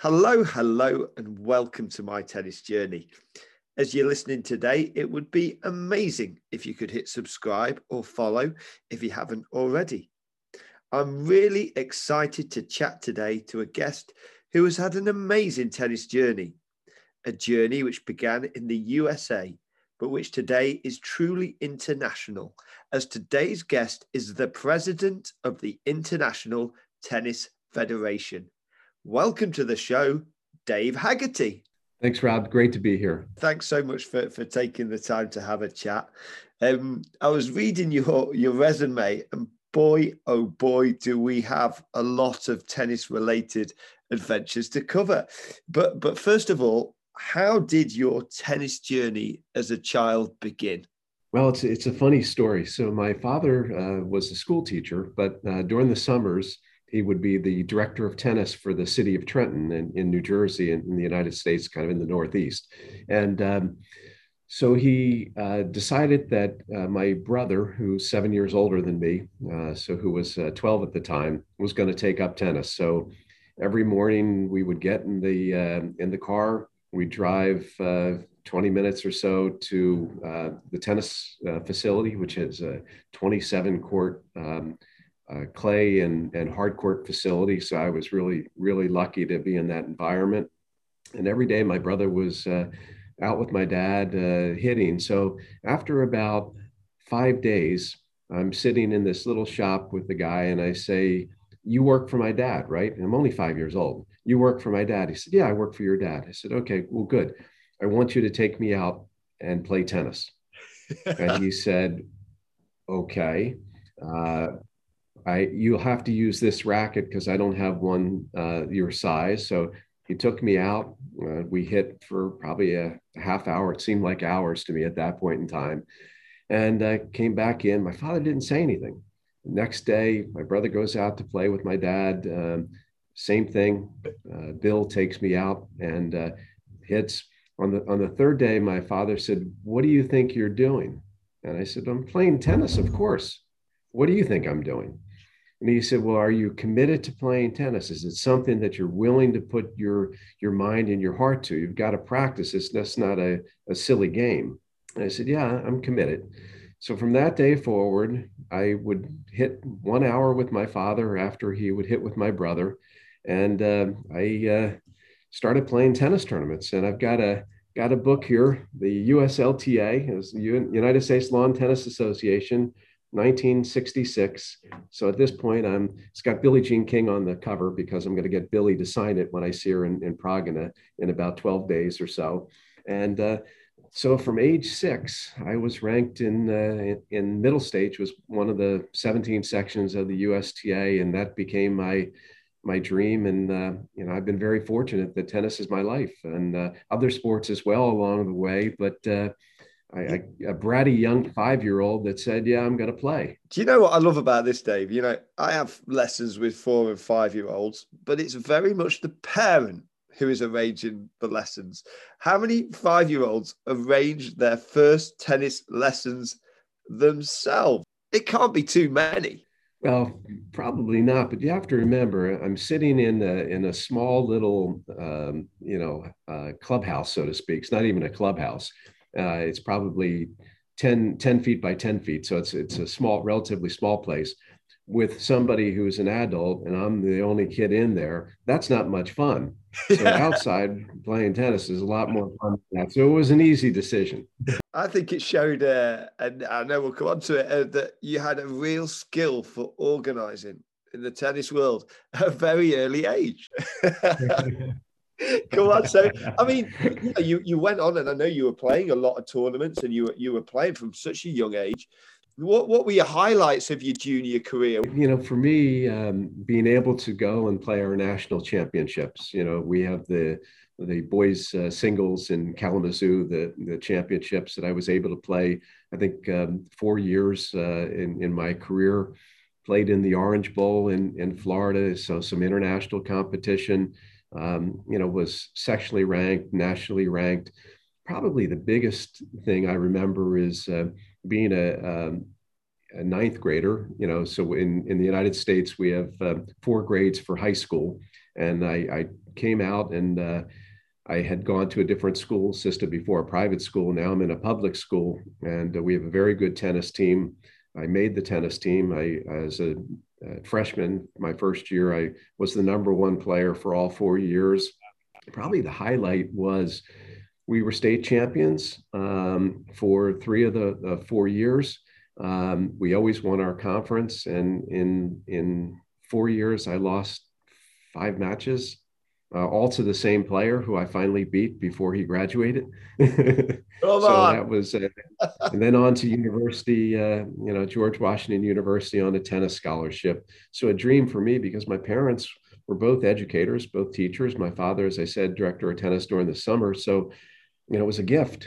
Hello, and welcome to My Tennis Journey. As you're listening today, it would be amazing if you could hit subscribe or follow if you haven't already. I'm really excited to chat today to a guest who has had an amazing tennis journey, a journey which began in the USA, but which today is truly international, as today's guest is the president of the International Tennis Federation. Welcome to the show, Dave Haggerty. Thanks, Rob. Great to be here. Thanks so much for taking the time to have a chat. I was reading your resume, and boy, oh boy, do we have a lot of tennis-related adventures to cover. But first of all, how did your tennis journey as a child begin? Well, it's a funny story. So my father was a school teacher, but during the summers, he would be the director of tennis for the city of Trenton in New Jersey in the United States, kind of in the Northeast. And so he decided that my brother, who's 7 years older than me, who was 12 at the time, was going to take up tennis. So every morning we would get in the car, we'd drive 20 minutes or so to the tennis facility, which is a 27-court clay and hard court facility. So I was really lucky to be in that environment. And every day my brother was out with my dad hitting. So after about 5 days, I'm sitting in this little shop with the guy and I say, "You work for my dad, right?" And I'm only 5 years old. "You work for my dad." He said, "Yeah, I work for your dad." I said, "Okay, well, good. I want you to take me out and play tennis." And he said, "Okay. You'll have to use this racket because I don't have one your size." So he took me out. We hit for probably a half hour. It seemed like hours to me at that point in time. And I came back in. My father didn't say anything. The next day, my brother goes out to play with my dad. Same thing. Bill takes me out and hits. On the third day, my father said, "What do you think you're doing?" And I said, "I'm playing tennis, of course. What do you think I'm doing?" And he said, "Well, are you committed to playing tennis? Is it something that you're willing to put your mind and your heart to? You've got to practice this. That's not a silly game." And I said, "Yeah, I'm committed." So from that day forward, I would hit 1 hour with my father after he would hit with my brother. And I started playing tennis tournaments. And I've got a book here, the USLTA, is the United States Lawn Tennis Association, 1966. So at this point, it's got Billie Jean King on the cover because I'm going to get Billie to sign it when I see her in Prague in about 12 days or so. And so from age 6, I was ranked in Middle States, was one of the 17 sections of the USTA, and that became my dream. And I've been very fortunate that tennis is my life, and other sports as well along the way, but. A bratty young 5-year-old that said, "Yeah, I'm going to play." Do you know what I love about this, Dave? You know, I have lessons with 4- and 5-year-olds, but it's very much the parent who is arranging the lessons. How many 5-year-olds arrange their first tennis lessons themselves? It can't be too many. Well, probably not, but you have to remember, I'm sitting in a small little, clubhouse, so to speak. It's not even a clubhouse. It's probably 10 feet by 10 feet. So it's a small, relatively small place with somebody who's an adult, and I'm the only kid in there. That's not much fun. So outside playing tennis is a lot more fun than that. So it was an easy decision. I think it showed, and I know we'll come on to it, that you had a real skill for organizing in the tennis world at a very early age. Come on, so I mean, you went on, and I know you were playing a lot of tournaments, and you were playing from such a young age. What were your highlights of your junior career? You know, for me, being able to go and play our national championships. You know, we have the boys singles in Kalamazoo, the championships that I was able to play. I think 4 years in my career, played in the Orange Bowl in Florida, so some international competition. Was sectionally ranked, nationally ranked. Probably the biggest thing I remember is being a ninth grader. So in the United States, we have 4 grades for high school. And I came out, and I had gone to a different school system before, a private school. Now I'm in a public school, and we have a very good tennis team. I made the tennis team. As a freshman, my first year, I was the #1 player for all 4 years. Probably the highlight was we were state champions for 3 of the 4 years. We always won our conference. And in 4 years, I lost 5 matches, all to the same player who I finally beat before he graduated. So that was, and then on to university, George Washington University on a tennis scholarship. So a dream for me, because my parents were both educators, both teachers. My father, as I said, director of tennis during the summer. So, it was a gift,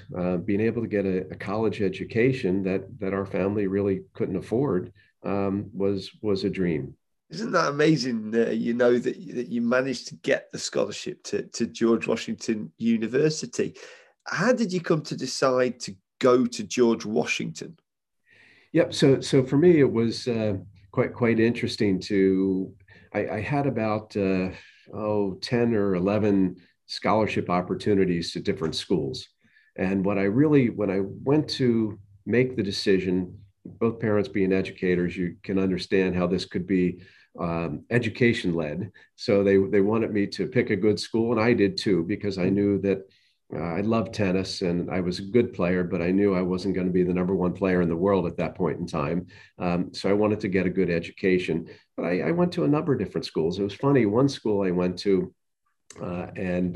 being able to get a college education that our family really couldn't afford, was a dream. Isn't that amazing? That you managed to get the scholarship to George Washington University. How did you come to decide to go to George Washington? Yep. So for me, it was quite interesting. I had about 10 or 11 scholarship opportunities to different schools. And when I went to make the decision, both parents being educators, you can understand how this could be education-led. So they wanted me to pick a good school, and I did too, because I knew that I loved tennis and I was a good player, but I knew I wasn't going to be the #1 player in the world at that point in time. So I wanted to get a good education, but I went to a number of different schools. It was funny. One school I went to, at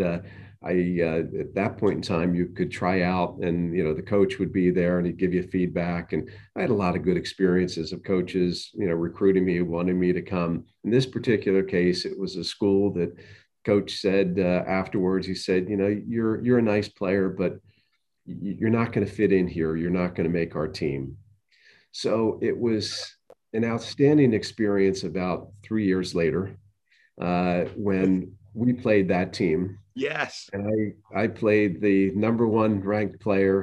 that point in time, you could try out, and, the coach would be there and he'd give you feedback. And I had a lot of good experiences of coaches, recruiting me, wanting me to come. In this particular case, it was a school that coach said afterwards, he said, you're a nice player, but you're not going to fit in here. You're not going to make our team. So it was an outstanding experience about 3 years later when we played that team. Yes. And I played the #1 ranked player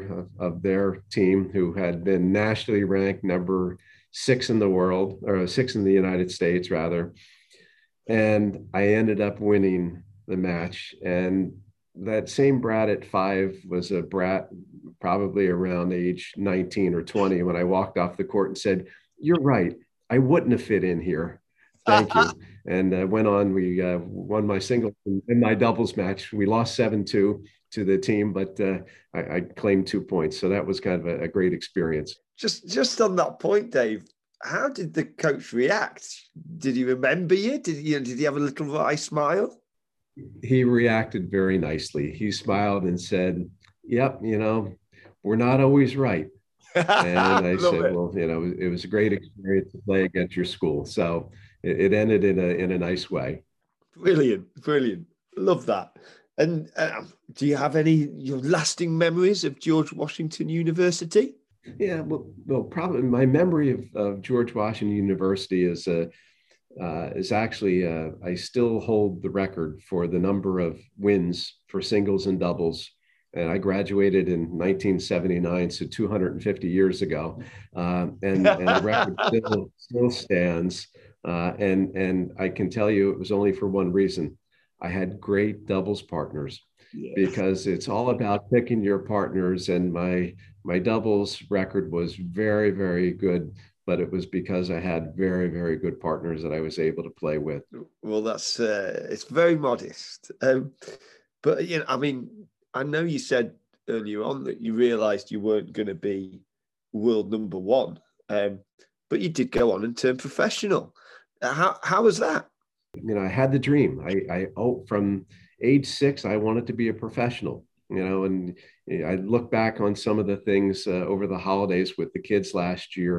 of their team, who had been nationally ranked number 6 in the world, or 6 in the United States, rather. And I ended up winning the match. And that same brat at 5 was a brat probably around age 19 or 20 when I walked off the court and said, "You're right. I wouldn't have fit in here. Thank you." And went on. We won my singles and my doubles match. We lost 7-2 to the team, but I claimed 2 points. So that was kind of a great experience. Just on that point, Dave, how did the coach react? Did he remember you? Did he have a little wry smile? He reacted very nicely. He smiled and said, "Yep, we're not always right." And I said, "Well, it was a great experience to play against your school." So it ended in a nice way. Brilliant. Love that. And do you have any lasting memories of George Washington University? Yeah, well, probably my memory of George Washington University is actually I still hold the record for the number of wins for singles and doubles. And I graduated in 1979, so 250 years ago. And the record still stands. And I can tell you it was only for one reason. I had great doubles partners. Yeah. Because it's all about picking your partners. And my doubles record was very, very good, but it was because I had very, very good partners that I was able to play with. Well, that's, it's very modest. But, I know you said earlier on that you realized you weren't going to be world #1, but you did go on and turn professional. How was that? I had the dream. From age 6, I wanted to be a professional, and I look back on some of the things over the holidays with the kids last year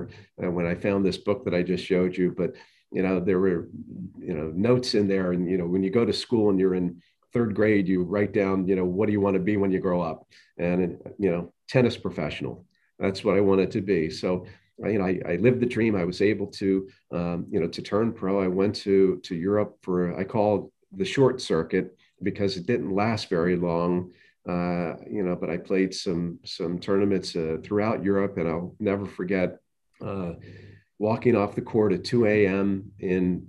when I found this book that I just showed you. But, there were, notes in there. And, when you go to school and you're in 3rd grade, you write down, what do you want to be when you grow up? And, tennis professional. That's what I wanted to be. So, I lived the dream. I was able to, to turn pro. I went to Europe for, I call it the short circuit, because it didn't last very long, but I played some tournaments throughout Europe, and I'll never forget walking off the court at 2 a.m. In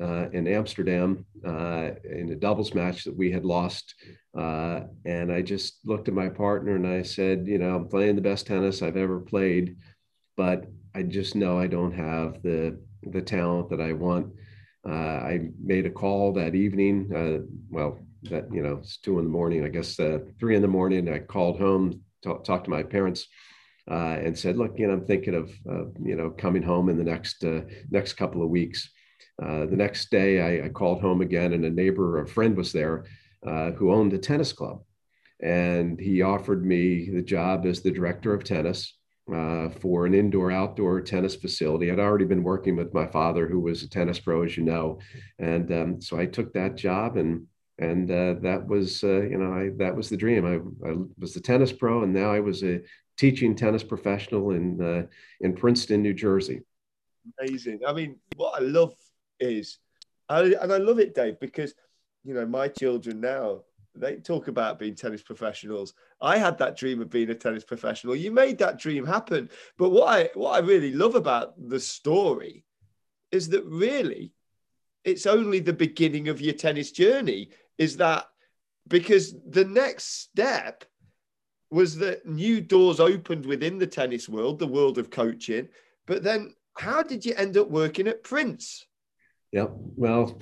Amsterdam in a doubles match that we had lost. And I just looked at my partner and I said, you know, I'm playing the best tennis I've ever played, but I just know I don't have the talent that I want. I made a call that evening. That, you know, it's 2 in the morning, I guess 3 in the morning. I called home, talked to my parents and said, look, you know, I'm thinking of, you know, coming home in the next couple of weeks. The next day I called home again, and a friend was there who owned a tennis club. And he offered me the job as the director of tennis for an indoor-outdoor tennis facility. I'd already been working with my father, who was a tennis pro, as you know. And so I took that job, and that was, you know, that was the dream. I was the tennis pro, and now I was a teaching tennis professional in Princeton, New Jersey. Amazing. I mean, what I love is, I love it, Dave, because, you know, my children now, they talk about being tennis professionals. I had that dream of being a tennis professional. You made that dream happen. But what I really love about the story is that really it's only the beginning of your tennis journey, is that, because the next step was that new doors opened within the tennis world, the world of coaching. But then how did you end up working at Prince? Yeah, well,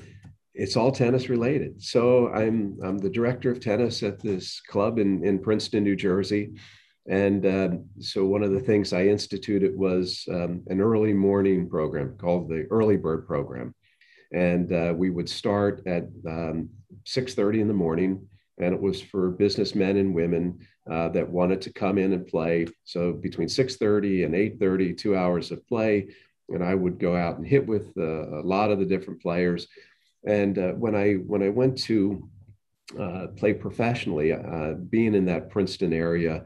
it's all tennis related. So I'm the director of tennis at this club in Princeton, New Jersey. And so one of the things I instituted was an early morning program called the Early Bird Program. And we would start at 6:30 in the morning. And it was for businessmen and women that wanted to come in and play. So between 6:30 and 8:30, 2 hours of play. And I would go out and hit with a lot of the different players. And when I went to play professionally, being in that Princeton area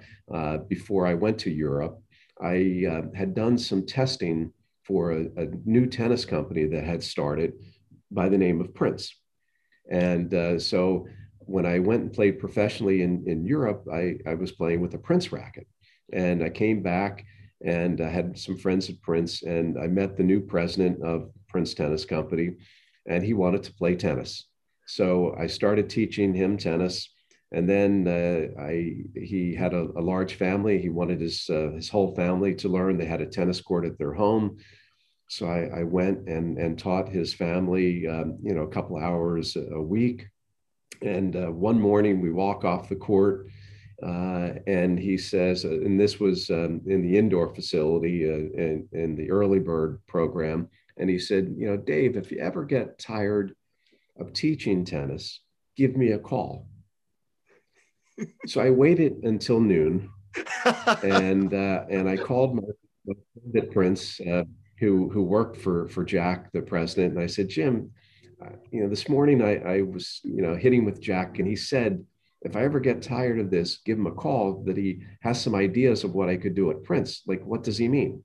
before I went to Europe, I had done some testing for a new tennis company that had started by the name of Prince. And so when I went and played professionally in Europe, I was playing with a Prince racket. And I came back and I had some friends at Prince, and I met the new president of Prince Tennis Company. And he wanted to play tennis. So I started teaching him tennis. And then he had a large family. He wanted his whole family to learn. They had a tennis court at their home. So I went and taught his family, you know, a couple hours a week. And one morning we walk off the court and he says, and this was in the indoor facility in the Early Bird program. And he said, you know, Dave, if you ever get tired of teaching tennis, give me a call. So I waited until noon, and I called my friend at Prince, who worked for Jack, the president, and I said, Jim, you know, this morning I was, you know, hitting with Jack, and he said, if I ever get tired of this, give him a call. That he has some ideas of what I could do at Prince. Like, what does he mean?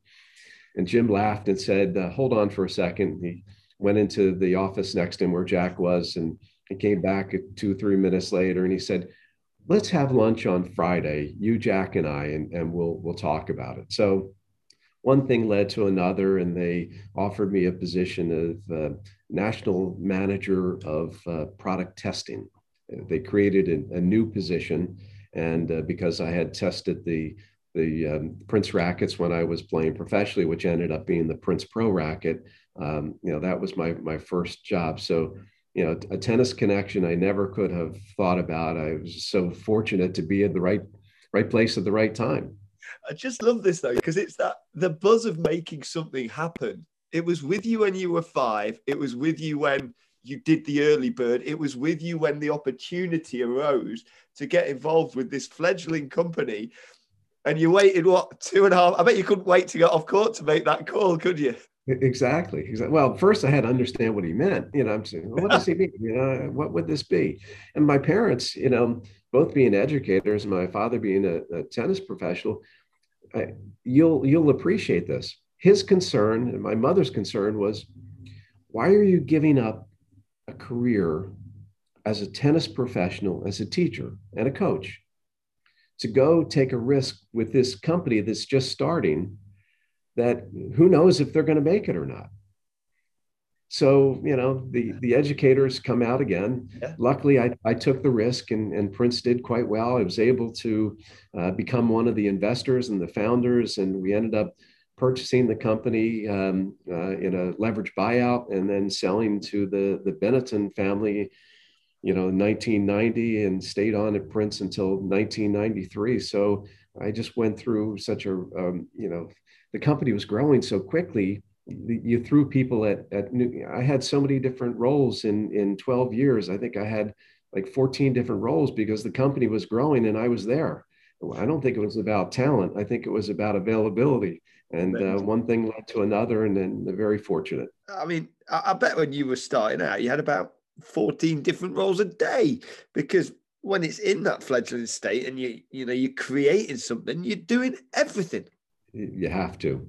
And Jim laughed and said, hold on for a second. He went into the office next to him where Jack was, and he came back 2-3 minutes later, and he said, let's have lunch on Friday, you, Jack, and I, and we'll talk about it. So one thing led to another, and they offered me a position of national manager of product testing. They created a new position, and because I had tested the Prince rackets when I was playing professionally, which ended up being the Prince Pro racket. You know, that was my first job. So, you know, a tennis connection I never could have thought about. I was so fortunate to be at the right place at the right time. I just love this though, because it's that the buzz of making something happen. It was with you when you were 5. It was with you when you did the Early Bird. It was with you when the opportunity arose to get involved with this fledgling company. And you waited, what, 2.5? I bet you couldn't wait to get off court to make that call, could you? Exactly. Well, first I had to understand what he meant. You know, I'm saying, well, what does he mean? You know, what would this be? And my parents, you know, both being educators, my father being a tennis professional, you'll appreciate this. His concern and my mother's concern was, why are you giving up a career as a tennis professional, as a teacher and a coach, to go take a risk with this company that's just starting that who knows if they're going to make it or not. So, you know, the educators come out again. Yeah. Luckily, I took the risk, and Prince did quite well. I was able to become one of the investors and the founders, and we ended up purchasing the company in a leveraged buyout and then selling to the Benetton family, you know, in 1990, and stayed on at Prince until 1993. So I just went through such a, you know, the company was growing so quickly. You threw people at new, I had so many different roles in 12 years. I think I had like 14 different roles because the company was growing and I was there. I don't think it was about talent. I think it was about availability. And one thing led to another, and then they're very fortunate. I mean, I bet when you were starting out, you had about 14 different roles a day, because when it's in that fledgling state and you know, you're creating something, you're doing everything. You have to.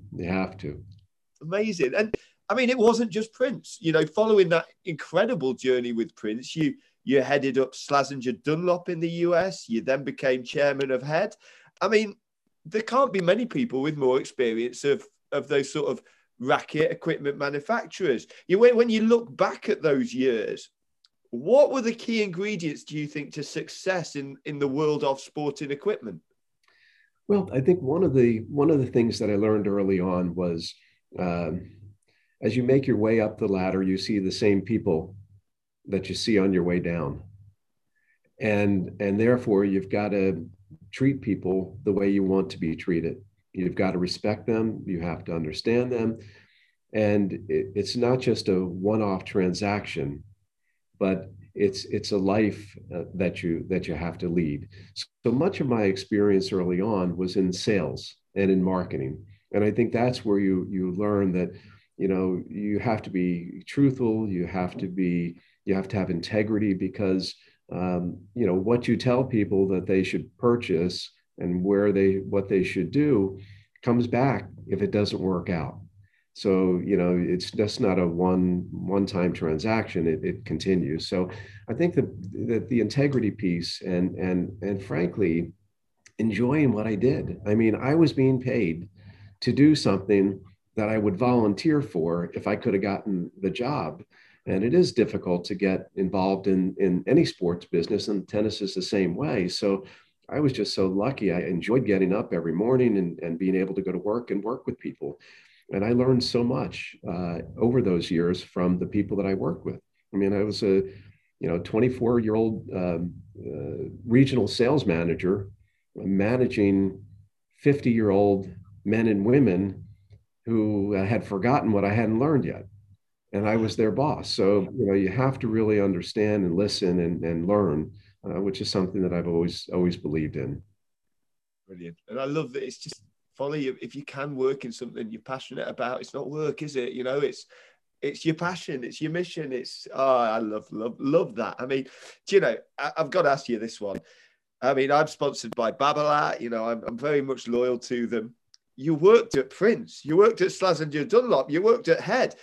Amazing. And I mean, it wasn't just Prince, you know, following that incredible journey with Prince, you headed up Slazenger Dunlop in the US. You then became chairman of Head. I mean, there can't be many people with more experience of those sort of racket equipment manufacturers. When you look back at those years, what were the key ingredients, do you think, to success in the world of sporting equipment? Well, I think one of the things that I learned early on was, as you make your way up the ladder, you see the same people that you see on your way down. And therefore, you've got to treat people the way you want to be treated. You've got to respect them. You have to understand them. And it's not just a one-off transaction, but it's a life that you have to lead. So much of my experience early on was in sales and in marketing. And I think that's where you learn that, you know, you have to be truthful, you have to have integrity, because you know, what you tell people that they should purchase and what they should do comes back if it doesn't work out. So, you know, it's just not a one-time transaction, it continues. So I think that the integrity piece and frankly, enjoying what I did. I mean, I was being paid to do something that I would volunteer for if I could have gotten the job. And it is difficult to get involved in any sports business, and tennis is the same way. So I was just so lucky. I enjoyed getting up every morning and being able to go to work and work with people. And I learned so much over those years from the people that I worked with. I mean, I was a, you know, 24-year-old regional sales manager managing 50-year-old men and women who had forgotten what I hadn't learned yet. And I was their boss. So, you know, you have to really understand and listen and learn, which is something that I've always believed in. Brilliant. And I love that it's just folly. If you can work in something you're passionate about, it's not work, is it? You know, it's your passion, it's your mission. It's, oh, I love that. I mean, do you know, I've got to ask you this one. I mean, I'm sponsored by Babolat. You know, I'm very much loyal to them. You worked at Prince, you worked at Slazenger Dunlop, you worked at Head.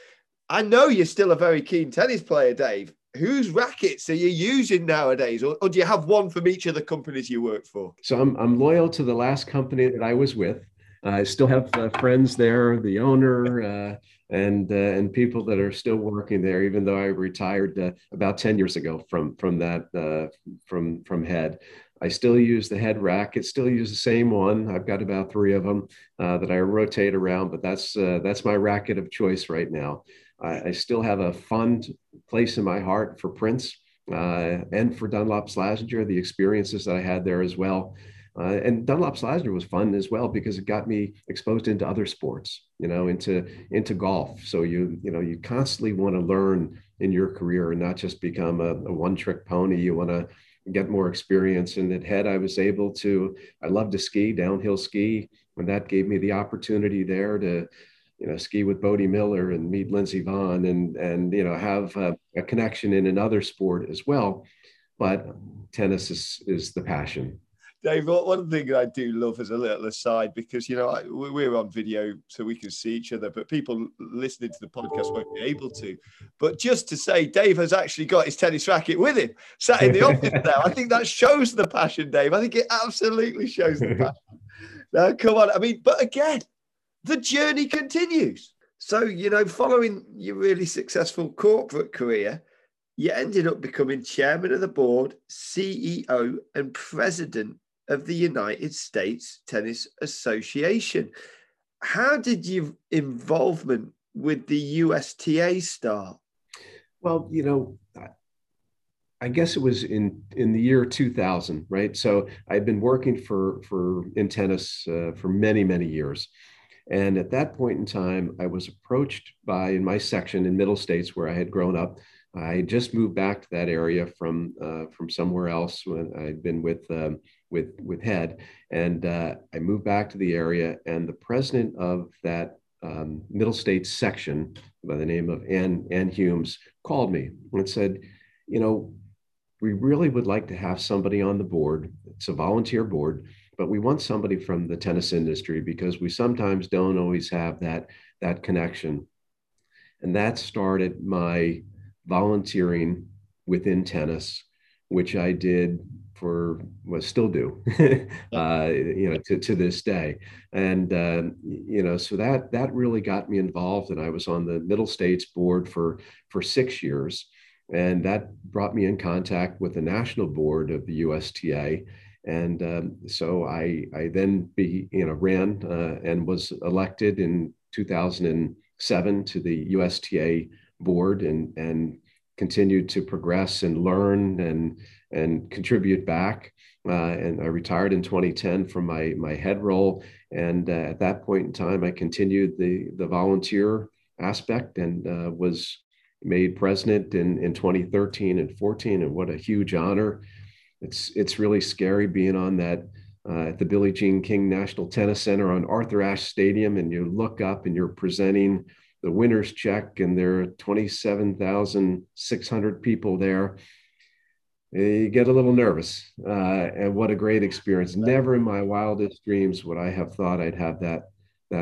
I know you're still a very keen tennis player, Dave. Whose rackets are you using nowadays? Or do you have one from each of the companies you work for? So I'm loyal to the last company that I was with. I still have friends there, the owner, and people that are still working there, even though I retired about 10 years ago from Head. I still use the Head racket, still use the same one. I've got about 3 of them that I rotate around, but that's my racket of choice right now. I still have a fond place in my heart for Prince and for Dunlop Slazenger, the experiences that I had there as well. And Dunlop Slazenger was fun as well because it got me exposed into other sports, you know, into golf. So you constantly want to learn in your career and not just become a one-trick pony. You want to get more experience. And at Head, I love to ski, downhill ski. And that gave me the opportunity there to, you know, ski with Bodie Miller and meet Lindsey Vaughn and, you know, have a connection in another sport as well. But tennis is the passion. Dave, one thing I do love as a little aside, because, you know, we're on video so we can see each other, but people listening to the podcast won't be able to. But just to say, Dave has actually got his tennis racket with him, sat in the office now. I think that shows the passion, Dave. I think it absolutely shows the passion. Now, come on. I mean, but again, the journey continues. So, you know, following your really successful corporate career, you ended up becoming chairman of the board, CEO and president of the United States Tennis Association. How did your involvement with the USTA start? Well, you know, I guess it was in the year 2000, right? So I'd been working in tennis for many, many years. And at that point in time, I was approached by, in my section in Middle States where I had grown up. I had just moved back to that area from somewhere else when I'd been with Head. And I moved back to the area, and the president of that Middle States section by the name of Ann Humes called me and said, you know, we really would like to have somebody on the board. It's a volunteer board, but we want somebody from the tennis industry because we sometimes don't always have that connection. And that started my volunteering within tennis, which I did still do, you know, to this day. And, you know, so that really got me involved. And I was on the Middle States board for 6 years. And that brought me in contact with the national board of the USTA. And so I then ran and was elected in 2007 to the USTA board and continued to progress and learn and contribute back. And I retired in 2010 from my head role. And at that point in time, I continued the volunteer aspect and was made president in 2013 and 14. And what a huge honor. It's really scary being on that at the Billie Jean King National Tennis Center on Arthur Ashe Stadium, and you look up and you're presenting the winner's check, and there are 27,600 people there. You get a little nervous, and what a great experience. Never in my wildest dreams would I have thought I'd have that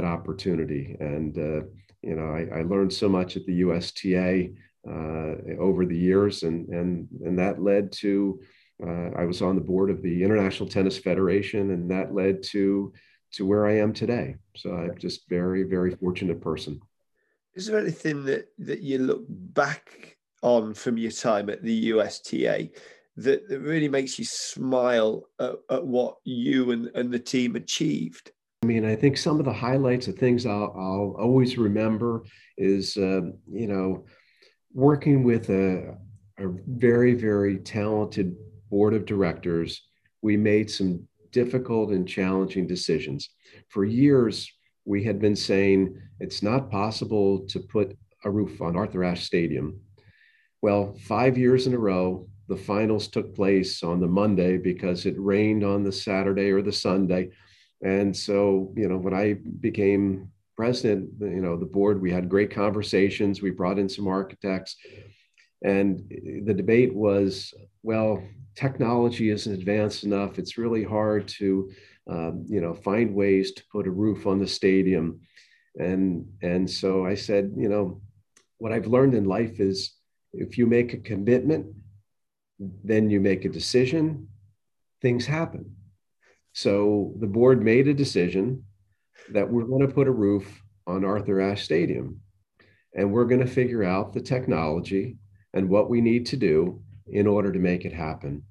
opportunity. And, you know, I learned so much at the USTA over the years, and that led to, I was on the board of the International Tennis Federation, and that led to where I am today. So I'm just very, very fortunate person. Is there anything that you look back on from your time at the USTA that really makes you smile at what you and the team achieved? I mean, I think some of the highlights of things I'll always remember is, you know, working with a very, very talented board of directors. We made some difficult and challenging decisions. For years, we had been saying it's not possible to put a roof on Arthur Ashe Stadium. Well, 5 years in a row, the finals took place on the Monday because it rained on the Saturday or the Sunday. And so, you know, when I became president, you know, the board, we had great conversations. We brought in some architects, and the debate was, well, technology isn't advanced enough. It's really hard to, you know, find ways to put a roof on the stadium. And so I said, you know, what I've learned in life is if you make a commitment, then you make a decision, things happen. So the board made a decision that we're going to put a roof on Arthur Ashe Stadium, and we're going to figure out the technology and what we need to do in order to make it happen.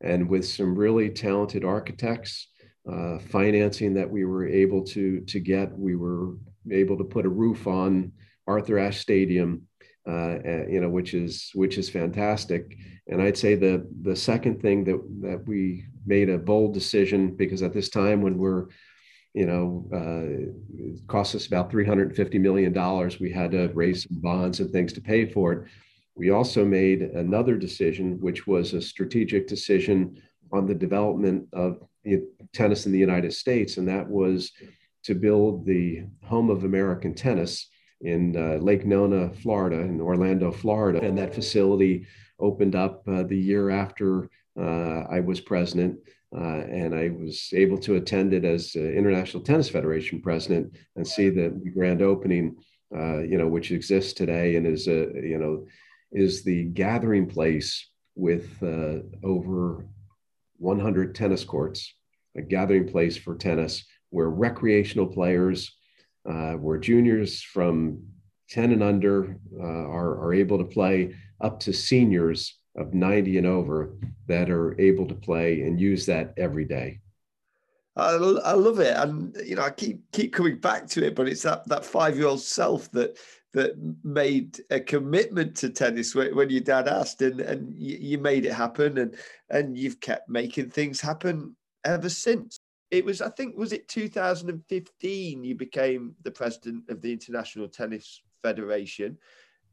And with some really talented architects, financing that we were able to get, we were able to put a roof on Arthur Ashe Stadium, you know, which is fantastic. And I'd say the second thing that we made a bold decision, because at this time when we're, you know, it cost us about $350 million, we had to raise some bonds and things to pay for it. We also made another decision, which was a strategic decision on the development of tennis in the United States. And that was to build the home of American tennis in Lake Nona, Florida, in Orlando, Florida. And that facility opened up the year after I was president. And I was able to attend it as International Tennis Federation president and see the grand opening, you know, which exists today and is, you know, is the gathering place with over 100 tennis courts, a gathering place for tennis where recreational players, where juniors from 10 and under are able to play, up to seniors of 90 and over that are able to play and use that every day. I love it. And, you know, I keep coming back to it, but it's that 5-year-old self that made a commitment to tennis when your dad asked, and you made it happen, and you've kept making things happen ever since. It was, I think, was it 2015 you became the president of the International Tennis Federation?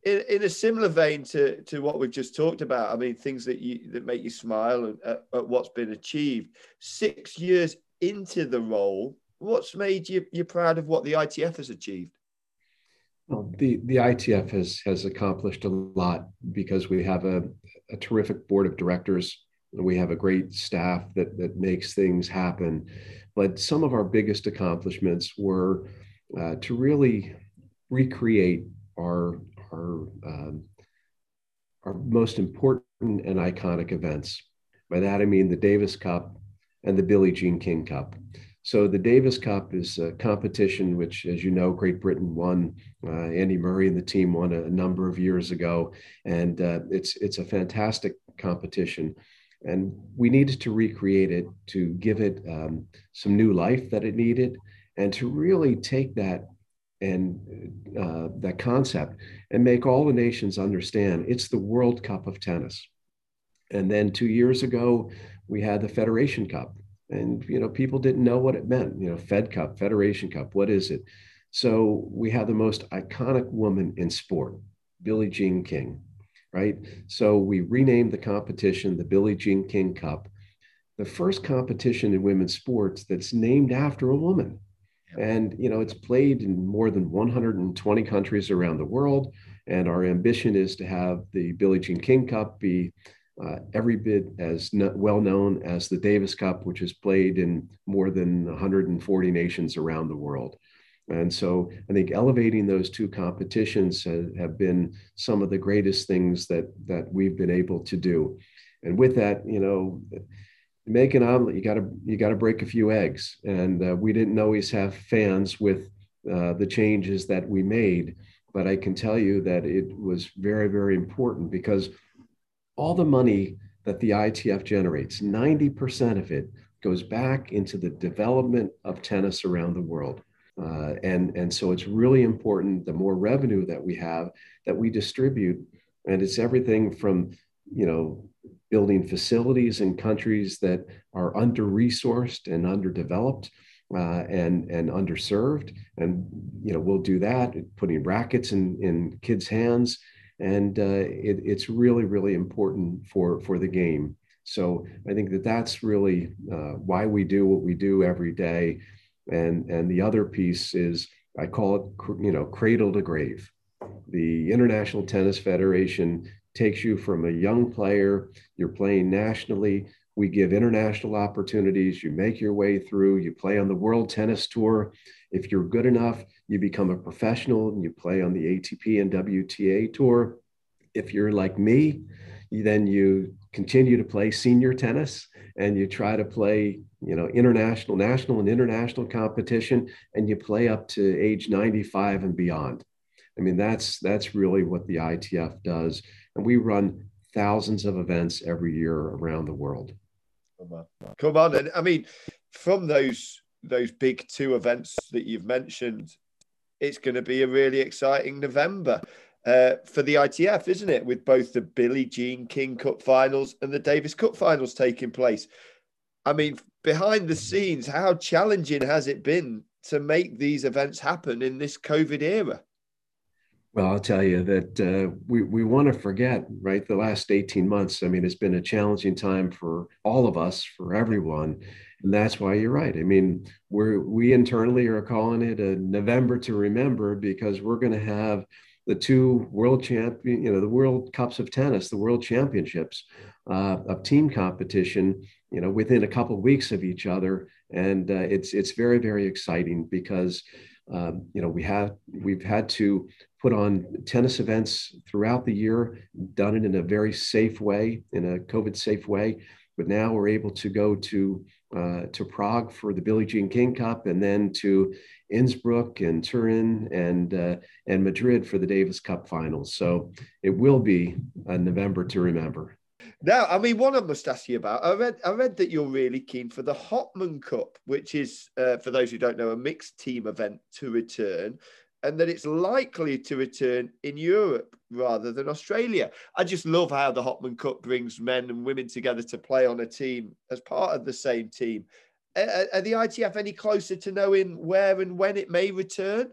In a similar vein to what we've just talked about, I mean, things that make you smile at what's been achieved. 6 years into the role, what's made you proud of what the ITF has achieved? Well, the ITF has accomplished a lot because we have a terrific board of directors. We have a great staff that makes things happen. But some of our biggest accomplishments were to really recreate our most important and iconic events. By that, I mean the Davis Cup and the Billie Jean King Cup. So the Davis Cup is a competition which, as you know, Great Britain won. Andy Murray and the team won a number of years ago, and it's a fantastic competition. And we needed to recreate it, to give it some new life that it needed, and to really take that and that concept and make all the nations understand it's the World Cup of tennis. And then 2 years ago, we had the Federation Cup, and, you know, people didn't know what it meant. You know, Fed Cup, Federation Cup, what is it? So we have the most iconic woman in sport, Billie Jean King, right? So we renamed the competition the Billie Jean King Cup, the first competition in women's sports that's named after a woman. And, you know, it's played in more than 120 countries around the world. And our ambition is to have the Billie Jean King Cup be every bit as well known as the Davis Cup, which is played in more than 140 nations around the world. And so I think elevating those two competitions have been some of the greatest things that we've been able to do. And with that, you know, to make an omelet, you got to break a few eggs, and we didn't always have fans with the changes that we made, but I can tell you that it was very, very important, because all the money that the ITF generates, 90% of it goes back into the development of tennis around the world, and so it's really important. The more revenue that we have, that we distribute, and it's everything from, you know, building facilities in countries that are under-resourced and underdeveloped and underserved. And, you know, we'll do that, putting rackets in kids' hands. And it's really, really important for the game. So I think that's really why we do what we do every day. And the other piece is, I call it, you know, cradle to grave. The International Tennis Federation takes you from a young player, you're playing nationally, we give international opportunities, you make your way through, you play on the World Tennis Tour. If you're good enough, you become a professional and you play on the ATP and WTA tour. If you're like me, then you continue to play senior tennis and you try to play, you know, international, national and international competition, and you play up to age 95 and beyond. I mean, that's really what the ITF does. And we run thousands of events every year around the world. Come on. And I mean, from those big two events that you've mentioned, it's going to be a really exciting November for the ITF, isn't it? With both the Billie Jean King Cup finals and the Davis Cup finals taking place. I mean, behind the scenes, how challenging has it been to make these events happen in this COVID era? Well, I'll tell you that we want to forget, right? The last 18 months, I mean, it's been a challenging time for all of us, for everyone. And that's why you're right. I mean, we internally are calling it a November to remember, because we're going to have the two the World Cups of tennis, the World Championships of team competition, you know, within a couple of weeks of each other. And it's very, very exciting because, you know, we've had to put on tennis events throughout the year, done it in a very safe way, in a COVID safe way. But now we're able to go to Prague for the Billie Jean King Cup, and then to Innsbruck and Turin and Madrid for the Davis Cup finals. So it will be a November to remember. Now, I mean, one I must ask you about, I read that you're really keen for the Hopman Cup, which is, for those who don't know, a mixed team event to return, and that it's likely to return in Europe rather than Australia. I just love how the Hopman Cup brings men and women together to play on a team as part of the same team. Are the ITF any closer to knowing where and when it may return?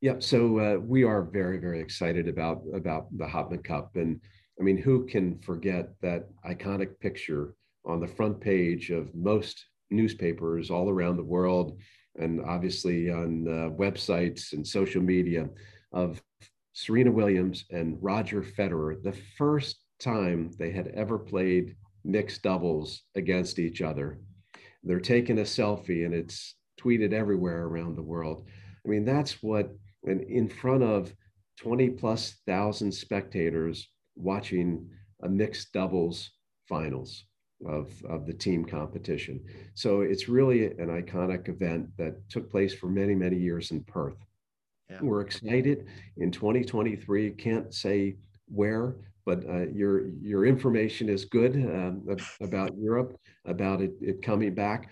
Yep. So we are very, very excited about the Hopman Cup. And I mean, who can forget that iconic picture on the front page of most newspapers all around the world, and obviously on websites and social media, of Serena Williams and Roger Federer, the first time they had ever played mixed doubles against each other. They're taking a selfie and it's tweeted everywhere around the world. I mean, that's what, and in front of 20,000+ spectators watching a mixed doubles finals of the team competition. So it's really an iconic event that took place for many, many years in Perth. Yeah. We're excited in 2023. Can't say where, but your information is good about Europe, about it coming back.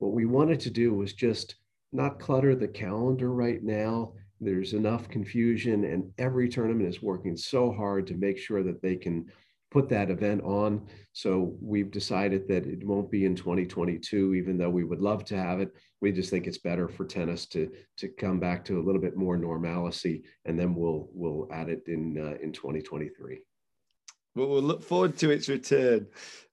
What we wanted to do was just not clutter the calendar right now. There's enough confusion, and every tournament is working so hard to make sure that they can put that event on. So we've decided that it won't be in 2022, even though we would love to have it. We just think it's better for tennis to come back to a little bit more normalcy, and then we'll add it in 2023. Well, we'll look forward to its return.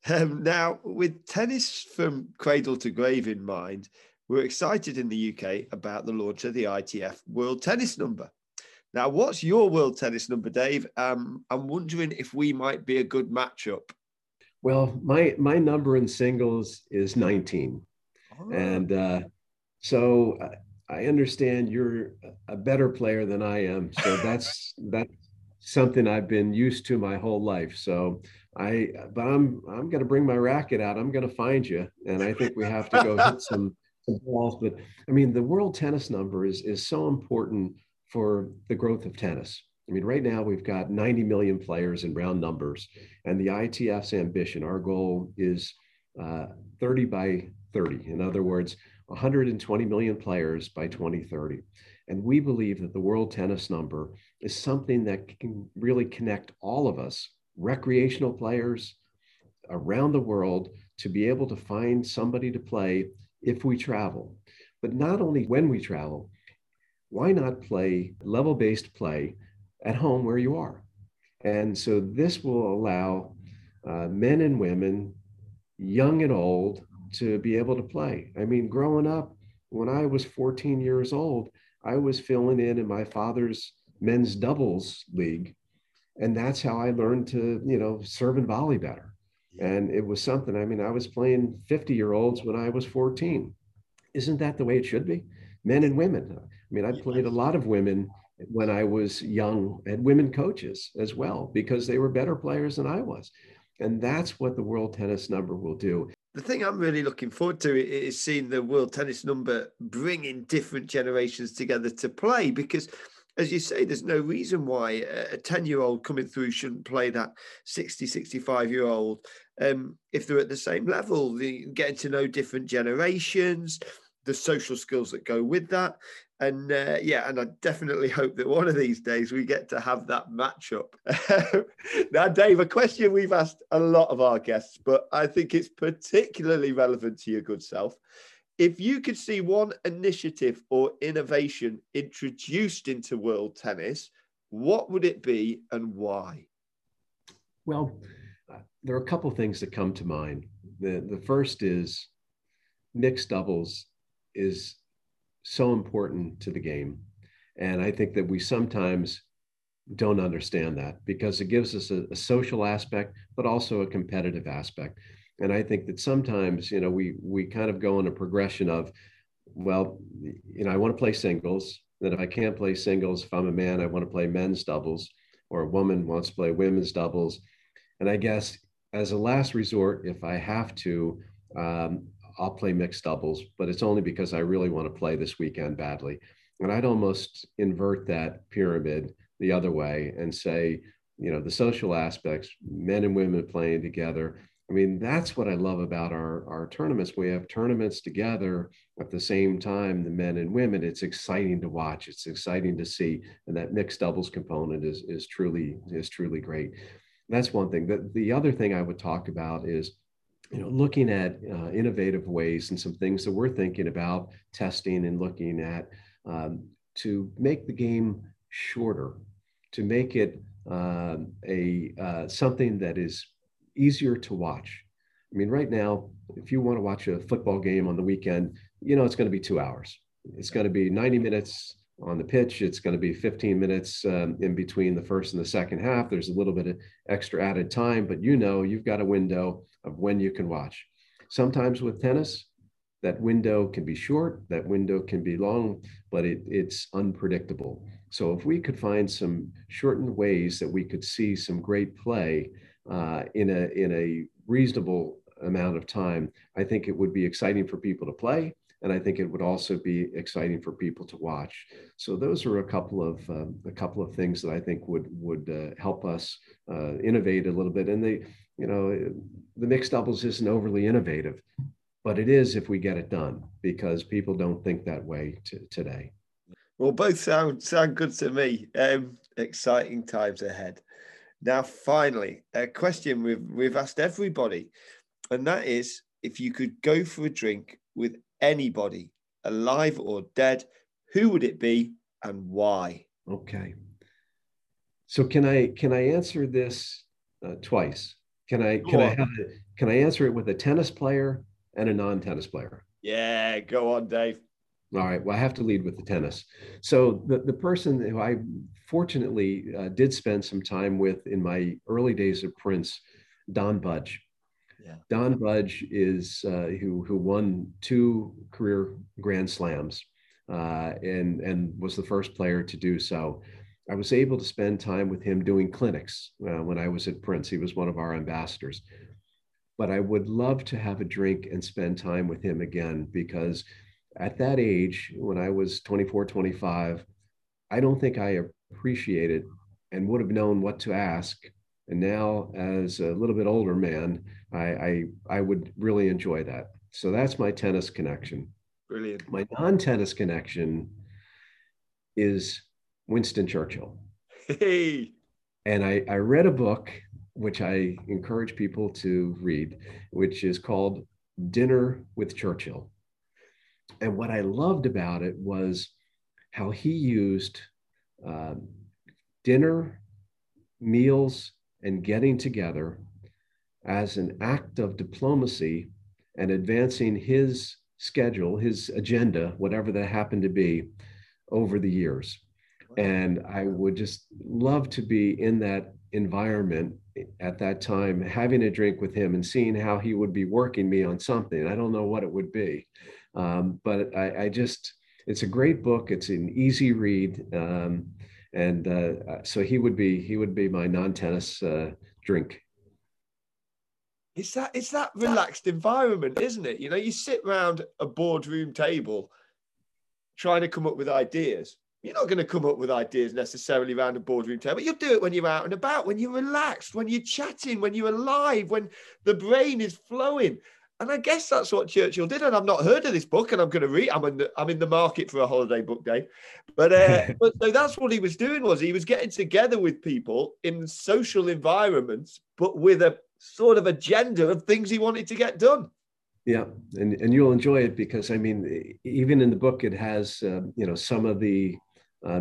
Now, with tennis from cradle to grave in mind, we're excited in the UK about the launch of the ITF World Tennis Number. Now, what's your World Tennis Number, Dave? I'm wondering if we might be a good matchup. Well, my number in singles is 19. Oh. And so I understand you're a better player than I am. So that's something I've been used to my whole life. So I'm going to bring my racket out. I'm going to find you. And I think we have to go hit some balls. But I mean, the World Tennis Number is so important for the growth of tennis. I mean, right now we've got 90 million players in round numbers, and the ITF's ambition, our goal is 30 by 30. In other words, 120 million players by 2030. And we believe that the World Tennis Number is something that can really connect all of us, recreational players around the world, to be able to find somebody to play if we travel. But not only when we travel, why not play level-based play at home where you are? And so this will allow men and women, young and old, to be able to play. I mean, growing up, when I was 14 years old, I was filling in my father's men's doubles league. And that's how I learned to, serve and volley better. And it was something, I mean, I was playing 50-year-olds when I was 14. Isn't that the way it should be? Men and women. I mean, I played a lot of women when I was young, and women coaches as well, because they were better players than I was. And that's what the World Tennis Number will do. The thing I'm really looking forward to is seeing the World Tennis Number bringing different generations together to play, because as you say, there's no reason why a 10-year-old coming through shouldn't play that 60, 65-year-old if they're at the same level. They're getting to know different generations, the social skills that go with that. And and I definitely hope that one of these days we get to have that matchup. Now, Dave, a question we've asked a lot of our guests, but I think it's particularly relevant to your good self. If you could see one initiative or innovation introduced into world tennis, what would it be and why? Well, there are a couple of things that come to mind. The first is mixed doubles is so important to the game. And I think that we sometimes don't understand that, because it gives us a social aspect, but also a competitive aspect. And I think that sometimes, we kind of go in a progression of, well, I want to play singles. Then if I can't play singles, if I'm a man, I want to play men's doubles, or a woman wants to play women's doubles. And I guess as a last resort, if I have to, I'll play mixed doubles, but it's only because I really want to play this weekend badly. And I'd almost invert that pyramid the other way and say, you know, the social aspects, men and women playing together. I mean, that's what I love about our tournaments. We have tournaments together at the same time, the men and women. It's exciting to watch. It's exciting to see. And that mixed doubles component is truly great. That's one thing. The other thing I would talk about is, you know, looking at innovative ways and some things that we're thinking about testing and looking at to make the game shorter, to make it something that is easier to watch. I mean, right now, if you want to watch a football game on the weekend, you know, it's going to be 2 hours. It's going to be 90 minutes on the pitch. It's going to be 15 minutes in between the first and the second half. There's a little bit of extra added time, but you know, you've got a window of when you can watch. Sometimes with tennis, that window can be short, that window can be long, but it's unpredictable. So if we could find some shortened ways that we could see some great play in a reasonable amount of time, I think it would be exciting for people to play. And I think it would also be exciting for people to watch. So those are a couple of things that I think would help us innovate a little bit. And the mixed doubles isn't overly innovative, but it is if we get it done, because people don't think that way today. Well, both sound good to me. Exciting times ahead. Now, finally, a question we've asked everybody, and that is, if you could go for a drink with anybody, alive or dead, who would it be and why? Okay. So can I answer this twice? Can I answer it with a tennis player and a non-tennis player? Yeah, go on, Dave. All right. Well, I have to lead with the tennis. So the person who I fortunately did spend some time with in my early days at Prince, Don Budge. Yeah. Don Budge is who won 2 career Grand Slams and was the first player to do so. I was able to spend time with him doing clinics when I was at Prince. He was one of our ambassadors. But I would love to have a drink and spend time with him again, because at that age, when I was 24, 25, I don't think I appreciated and would have known what to ask. And now, as a little bit older man, I would really enjoy that. So that's my tennis connection. Brilliant. My non-tennis connection is Winston Churchill. Hey. And I read a book, which I encourage people to read, which is called Dinner with Churchill. And what I loved about it was how he used dinner, meals, and getting together as an act of diplomacy and advancing his schedule, his agenda, whatever that happened to be, over the years. And I would just love to be in that environment at that time, having a drink with him and seeing how he would be working me on something. I don't know what it would be, but it's a great book. It's an easy read. So he would be my non-tennis drink. It's that relaxed environment, isn't it? You know, you sit around a boardroom table trying to come up with ideas. You're not going to come up with ideas necessarily around a boardroom table. You'll do it when you're out and about, when you're relaxed, when you're chatting, when you're alive, when the brain is flowing. And I guess that's what Churchill did. And I've not heard of this book, and I'm going to read. I'm in the market for a holiday book, Dave. But so that's what he was doing, was he was getting together with people in social environments, but with a sort of agenda of things he wanted to get done. Yeah, and you'll enjoy it, because I mean, even in the book, it has some of the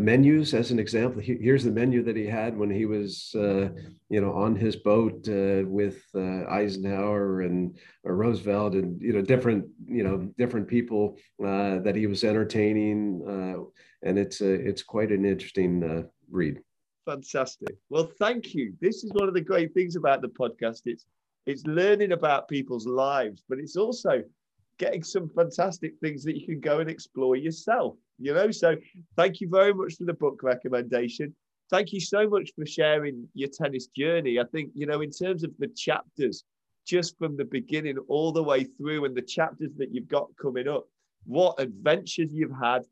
menus as an example. Here's the menu that he had when he was, on his boat with Eisenhower and Roosevelt, and different people that he was entertaining, and it's quite an interesting read. Fantastic. Well, thank you. This is one of the great things about the podcast. It's learning about people's lives, but it's also getting some fantastic things that you can go and explore yourself. So thank you very much for the book recommendation. thank you so much for sharing your tennis journey. I think, you know, in terms of the chapters, just from the beginning all the way through, and the chapters that you've got coming up, what adventures you've had.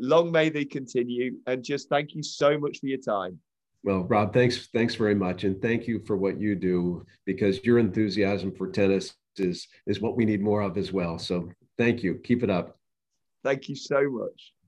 Long may they continue. And just thank you so much for your time. Well, Rob, thanks very much. And thank you for what you do, because your enthusiasm for tennis is what we need more of as well. So thank you. Keep it up. Thank you so much.